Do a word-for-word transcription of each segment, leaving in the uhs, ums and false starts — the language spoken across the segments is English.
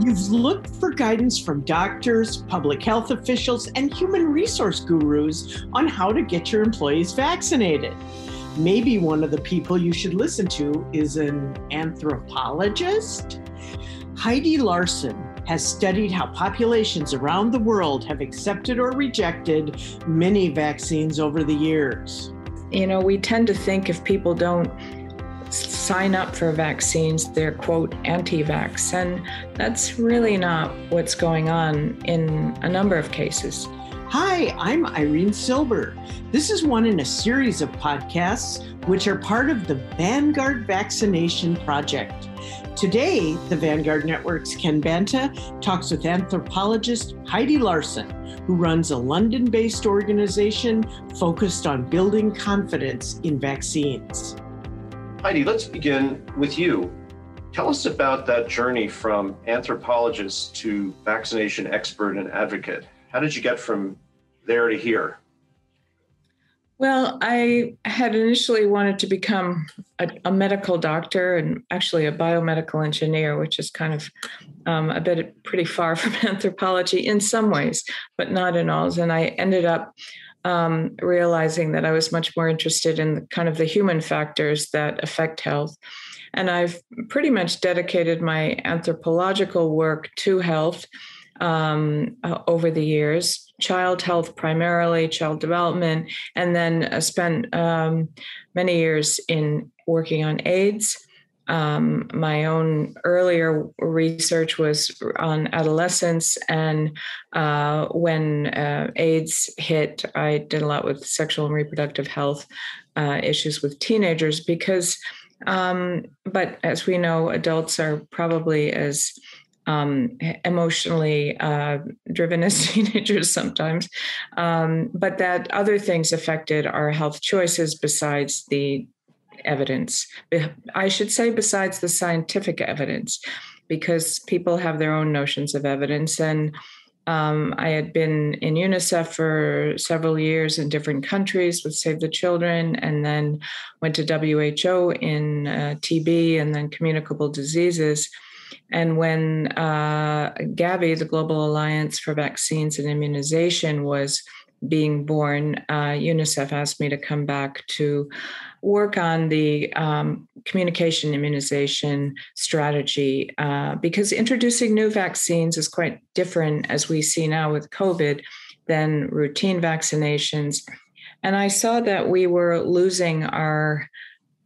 You've looked for guidance from doctors, public health officials, and human resource gurus on how to get your employees vaccinated. Maybe one of the people you should listen to is an anthropologist. Heidi Larson has studied how populations around the world have accepted or rejected many vaccines over the years. You know, we tend to think if people don't sign up for vaccines, they're, quote, anti-vax, and that's really not what's going on in a number of cases. Hi, I'm Irene Silber. This is one in a series of podcasts which are part of the Vanguard Vaccination Project. Today, the Vanguard Network's Ken Banta talks with anthropologist Heidi Larson, who runs a London-based organization focused on building confidence in vaccines. Heidi, let's begin with you. Tell us about that journey from anthropologist to vaccination expert and advocate. How did you get from there to here? Well, I had initially wanted to become a, a medical doctor and actually a biomedical engineer, which is kind of um, a bit pretty far from anthropology in some ways, but not in all. And I ended up um, realizing that I was much more interested in kind of the human factors that affect health. And I've pretty much dedicated my anthropological work to health um, uh, over the years. Child health primarily, child development, and then uh, spent um, many years in working on AIDS. Um, my own earlier research was on adolescence, and uh, when uh, AIDS hit, I did a lot with sexual and reproductive health uh, issues with teenagers because, um, but as we know, adults are probably as Um, emotionally uh, driven as teenagers sometimes. Um, but that other things affected our health choices besides the evidence. I should say besides the scientific evidence, because people have their own notions of evidence. And um, I had been in UNICEF for several years in different countries with Save the Children, and then went to W H O in uh, T B and then communicable diseases. And when uh, Gavi, the Global Alliance for Vaccines and Immunization, was being born, uh, UNICEF asked me to come back to work on the um, communication immunization strategy, uh, because introducing new vaccines is quite different, as we see now with COVID, than routine vaccinations. And I saw that we were losing our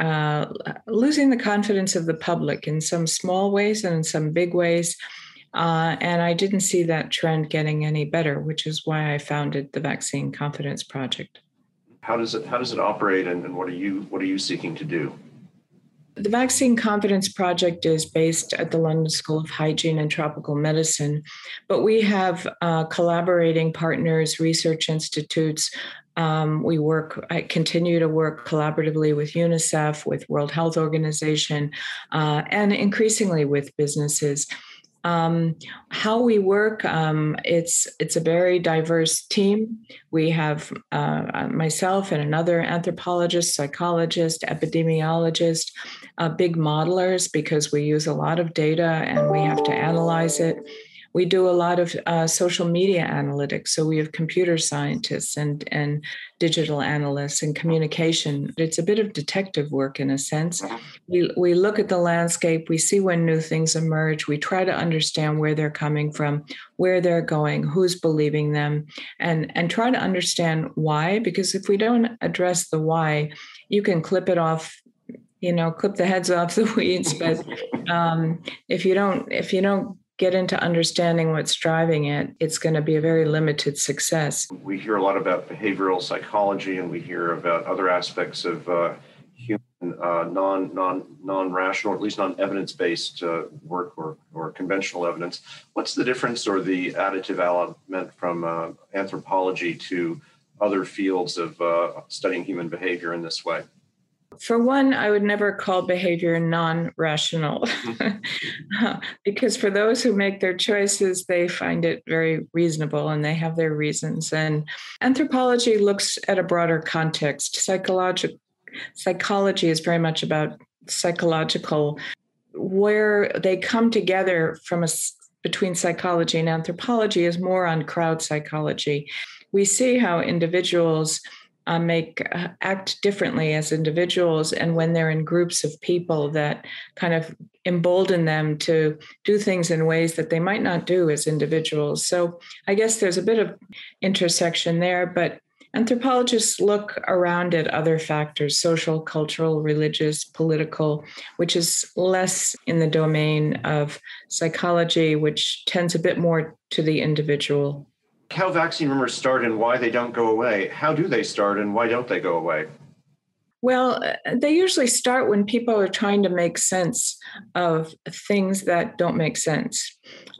Uh, losing the confidence of the public in some small ways and in some big ways. Uh, and I didn't see that trend getting any better, which is why I founded the Vaccine Confidence Project. How does it, how does it operate, and, and what are you, what are you seeking to do? The Vaccine Confidence Project is based at the London School of Hygiene and Tropical Medicine, but we have uh, collaborating partners, research institutes. Um, we work, I continue to work collaboratively with UNICEF, with World Health Organization, uh, and increasingly with businesses. Um, how we work, um, it's it's a very diverse team. We have uh, myself and another anthropologist, psychologist, epidemiologist, uh, big modelers, because we use a lot of data and we have to analyze it. We do a lot of uh, social media analytics. So we have computer scientists and, and digital analysts and communication. It's a bit of detective work in a sense. We, we look at the landscape. We see when new things emerge. We try to understand where they're coming from, where they're going, who's believing them, and, and try to understand why. Because if we don't address the why, you can clip it off, you know, clip the heads off the weeds. But um, if you don't, if you don't, get into understanding what's driving it, it's going to be a very limited success. We hear a lot about behavioral psychology, and we hear about other aspects of uh, human uh, non, non, non-rational, or at least non-evidence-based uh, work or, or conventional evidence. What's the difference or the additive element from uh, anthropology to other fields of uh, studying human behavior in this way? For one, I would never call behavior non-rational, because for those who make their choices, they find it very reasonable and they have their reasons. And anthropology looks at a broader context. Psychologi- psychology is very much about psychological, where they come together from a between psychology and anthropology is more on crowd psychology. We see how individuals uh, make uh, act differently as individuals, and when they're in groups of people that kind of embolden them to do things in ways that they might not do as individuals. So I guess there's a bit of intersection there, but anthropologists look around at other factors, social, cultural, religious, political, which is less in the domain of psychology, which tends a bit more to the individual. How vaccine rumors start and why they don't go away. How do they start and why don't they go away? Well, they usually start when people are trying to make sense of things that don't make sense,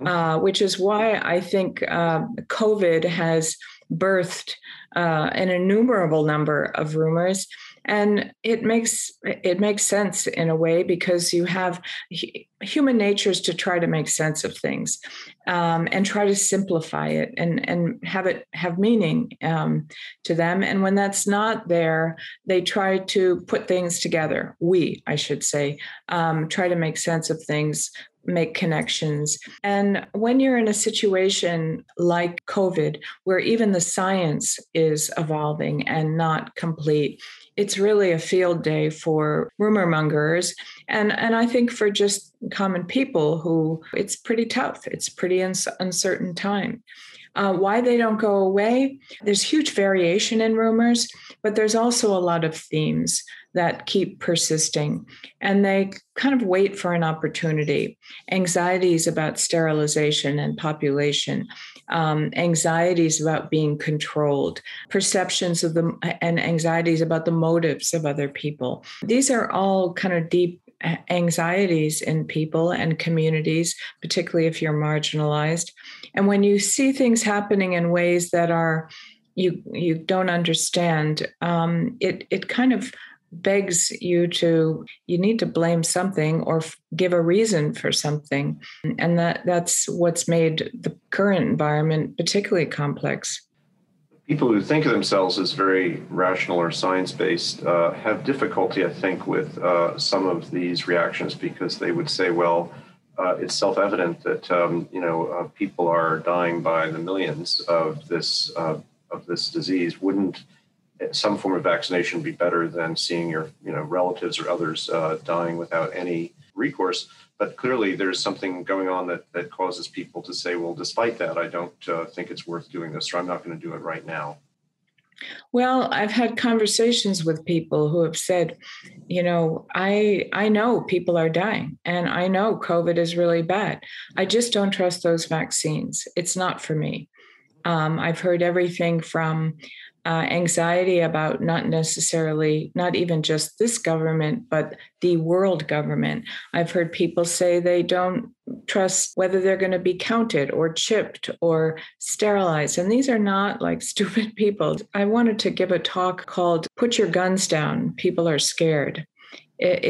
uh, which is why I think uh, COVID has birthed uh, an innumerable number of rumors. And it makes it makes sense in a way, because you have human natures to try to make sense of things um, and try to simplify it and, and have it have meaning um, to them. And when that's not there, they try to put things together. We, I should say, um, try to make sense of things, make connections. And when you're in a situation like COVID, where even the science is evolving and not complete, it's really a field day for rumor mongers. And, and I think for just common people who it's pretty tough. It's pretty un- uncertain time. Uh, why they don't go away? There's huge variation in rumors, but there's also a lot of themes that keep persisting, and they kind of wait for an opportunity. Anxieties about sterilization and population, um, anxieties about being controlled, perceptions of the, and anxieties about the motives of other people. These are all kind of deep anxieties in people and communities, particularly if you're marginalized. And when you see things happening in ways that are you you don't understand, um, it it kind of begs you to, you need to blame something or f- give a reason for something. And that, that's what's made the current environment particularly complex. People who think of themselves as very rational or science-based uh, have difficulty, I think, with uh, some of these reactions, because they would say, well, uh, it's self-evident that, um, you know, uh, people are dying by the millions of this uh, of this disease. Wouldn't some form of vaccination be better than seeing your, you know, relatives or others uh, dying without any recourse? But clearly there's something going on that, that causes people to say, well, despite that, I don't uh, think it's worth doing this, or I'm not going to do it right now. Well, I've had conversations with people who have said, you know, I I know people are dying and I know COVID is really bad. I just don't trust those vaccines. It's not for me. Um, I've heard everything from Uh, anxiety about not necessarily, not even just this government, but the world government. I've heard people say they don't trust whether they're going to be counted or chipped or sterilized. And these are not like stupid people. I wanted to give a talk called Put Your Guns Down, People Are Scared.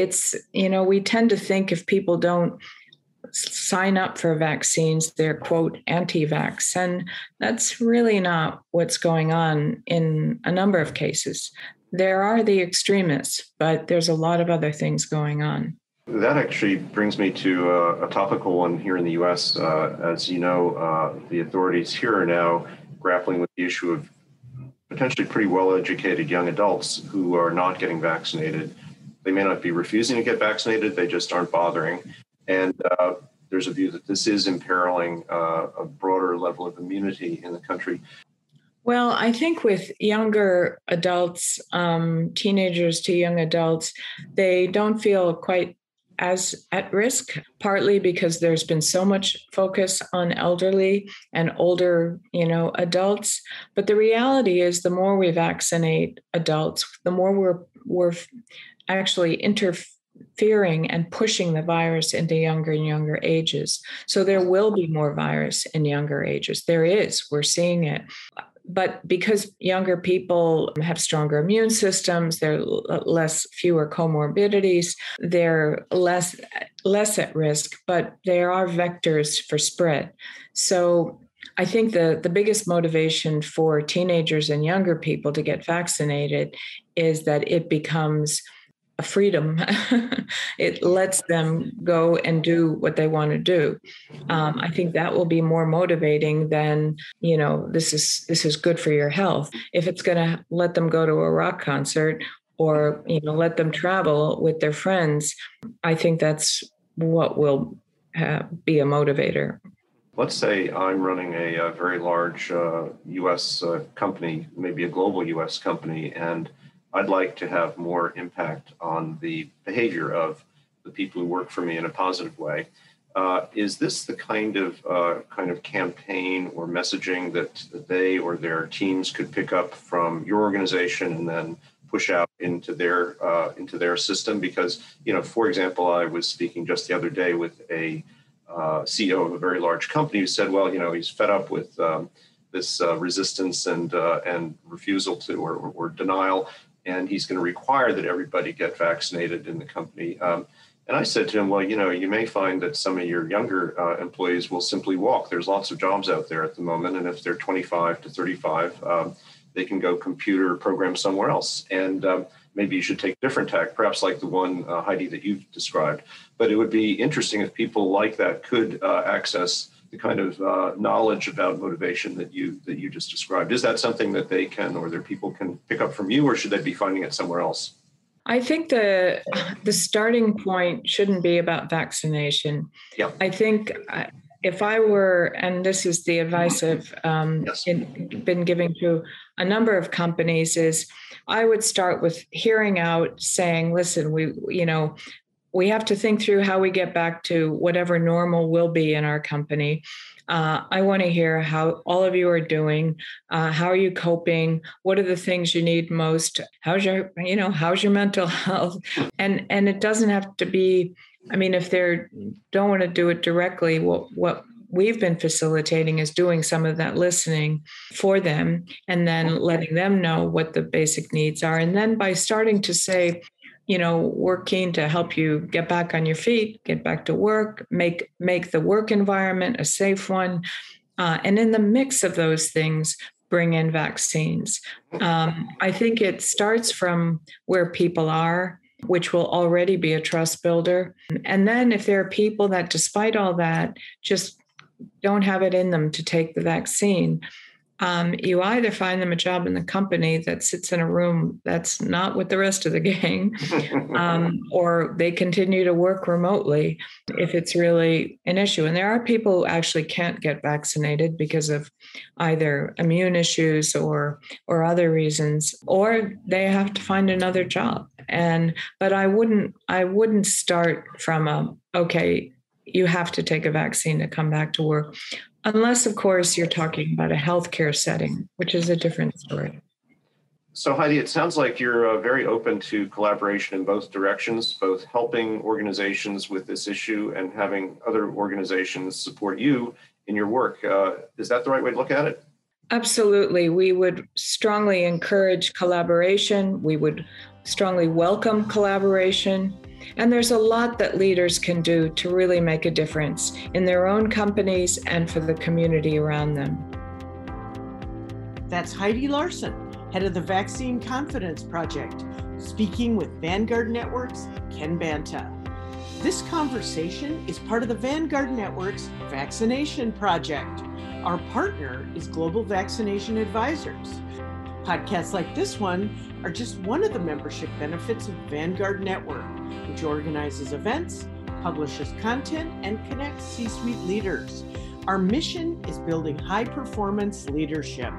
It's, you know, we tend to think if people don't sign up for vaccines, they're, quote, anti-vax. And that's really not what's going on in a number of cases. There are the extremists, but there's a lot of other things going on. That actually brings me to uh, a topical one here in the U S. Uh, as you know, uh, the authorities here are now grappling with the issue of potentially pretty well-educated young adults who are not getting vaccinated. They may not be refusing to get vaccinated, they just aren't bothering. And uh, there's a view that this is imperiling uh, a broader level of immunity in the country. Well, I think with younger adults, um, teenagers to young adults, they don't feel quite as at risk, partly because there's been so much focus on elderly and older, you know, adults. But the reality is the more we vaccinate adults, the more we're, we're actually interfering fearing and pushing the virus into younger and younger ages. So there will be more virus in younger ages. There is, we're seeing it. But because younger people have stronger immune systems, they're less, fewer comorbidities, they're less, less at risk, but there are vectors for spread. So I think the, the biggest motivation for teenagers and younger people to get vaccinated is that it becomes a freedom. It lets them go and do what they want to do. Um, I think that will be more motivating than, you know, this is this is good for your health. If it's going to let them go to a rock concert or, you know, let them travel with their friends, I think that's what will uh, be a motivator. Let's say I'm running a, a very large uh, U S uh, company, maybe a global U S company, and I'd like to have more impact on the behavior of the people who work for me in a positive way. Uh, is this the kind of uh, kind of campaign or messaging that they or their teams could pick up from your organization and then push out into their uh, into their system? Because, you know, for example, I was speaking just the other day with a Uh, C E O of a very large company who said, well, you know, he's fed up with um, this uh, resistance and uh, and refusal to or, or, or denial, and he's going to require that everybody get vaccinated in the company. Um, and I said to him, well, you know, you may find that some of your younger uh, employees will simply walk. There's lots of jobs out there at the moment, and if they're twenty-five to thirty-five, um, they can go computer program somewhere else. And um, maybe you should take a different tack, perhaps like the one, uh, Heidi, that you've described. But it would be interesting if people like that could uh, access the kind of uh, knowledge about motivation that you that you just described. Is that something that they can or their people can pick up from you, or should they be finding it somewhere else? I think the the starting point shouldn't be about vaccination. Yeah. I think I- If I were, and this is the advice I've um, yes. been giving to a number of companies, is I would start with hearing out, saying, listen, we, you know, we have to think through how we get back to whatever normal will be in our company. Uh, I want to hear how all of you are doing. Uh, how are you coping? What are the things you need most? How's your, you know, how's your mental health? And and it doesn't have to be. I mean, if they don't want to do it directly, what, what we've been facilitating is doing some of that listening for them and then letting them know what the basic needs are. And then by starting to say, you know, we're keen to help you get back on your feet, get back to work, make make the work environment a safe one. Uh, and in the mix of those things, bring in vaccines. Um, I think it starts from where people are, which will already be a trust builder. And then if there are people that, despite all that, just don't have it in them to take the vaccine, um, you either find them a job in the company that sits in a room that's not with the rest of the gang, um, or they continue to work remotely if it's really an issue. And there are people who actually can't get vaccinated because of either immune issues or or other reasons, or they have to find another job. And but I wouldn't I wouldn't start from a, okay, you have to take a vaccine to come back to work, unless, of course, you're talking about a healthcare setting, which is a different story. So, Heidi, it sounds like you're uh, very open to collaboration in both directions, both helping organizations with this issue and having other organizations support you in your work. Uh, is that the right way to look at it? Absolutely. We would strongly encourage collaboration. We would strongly welcome collaboration. And there's a lot that leaders can do to really make a difference in their own companies and for the community around them. That's Heidi Larson, head of the Vaccine Confidence Project, speaking with Vanguard Network's Ken Banta. This conversation is part of the Vanguard Network's Vaccination Project. Our partner is Global Vaccination Advisors. Podcasts like this one are just one of the membership benefits of Vanguard Network, which organizes events, publishes content, and connects C-suite leaders. Our mission is building high-performance leadership.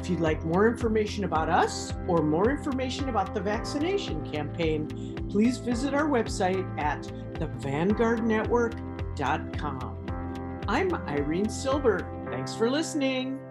If you'd like more information about us or more information about the vaccination campaign, please visit our website at the vanguard network dot com. I'm Irene Silber. Thanks for listening.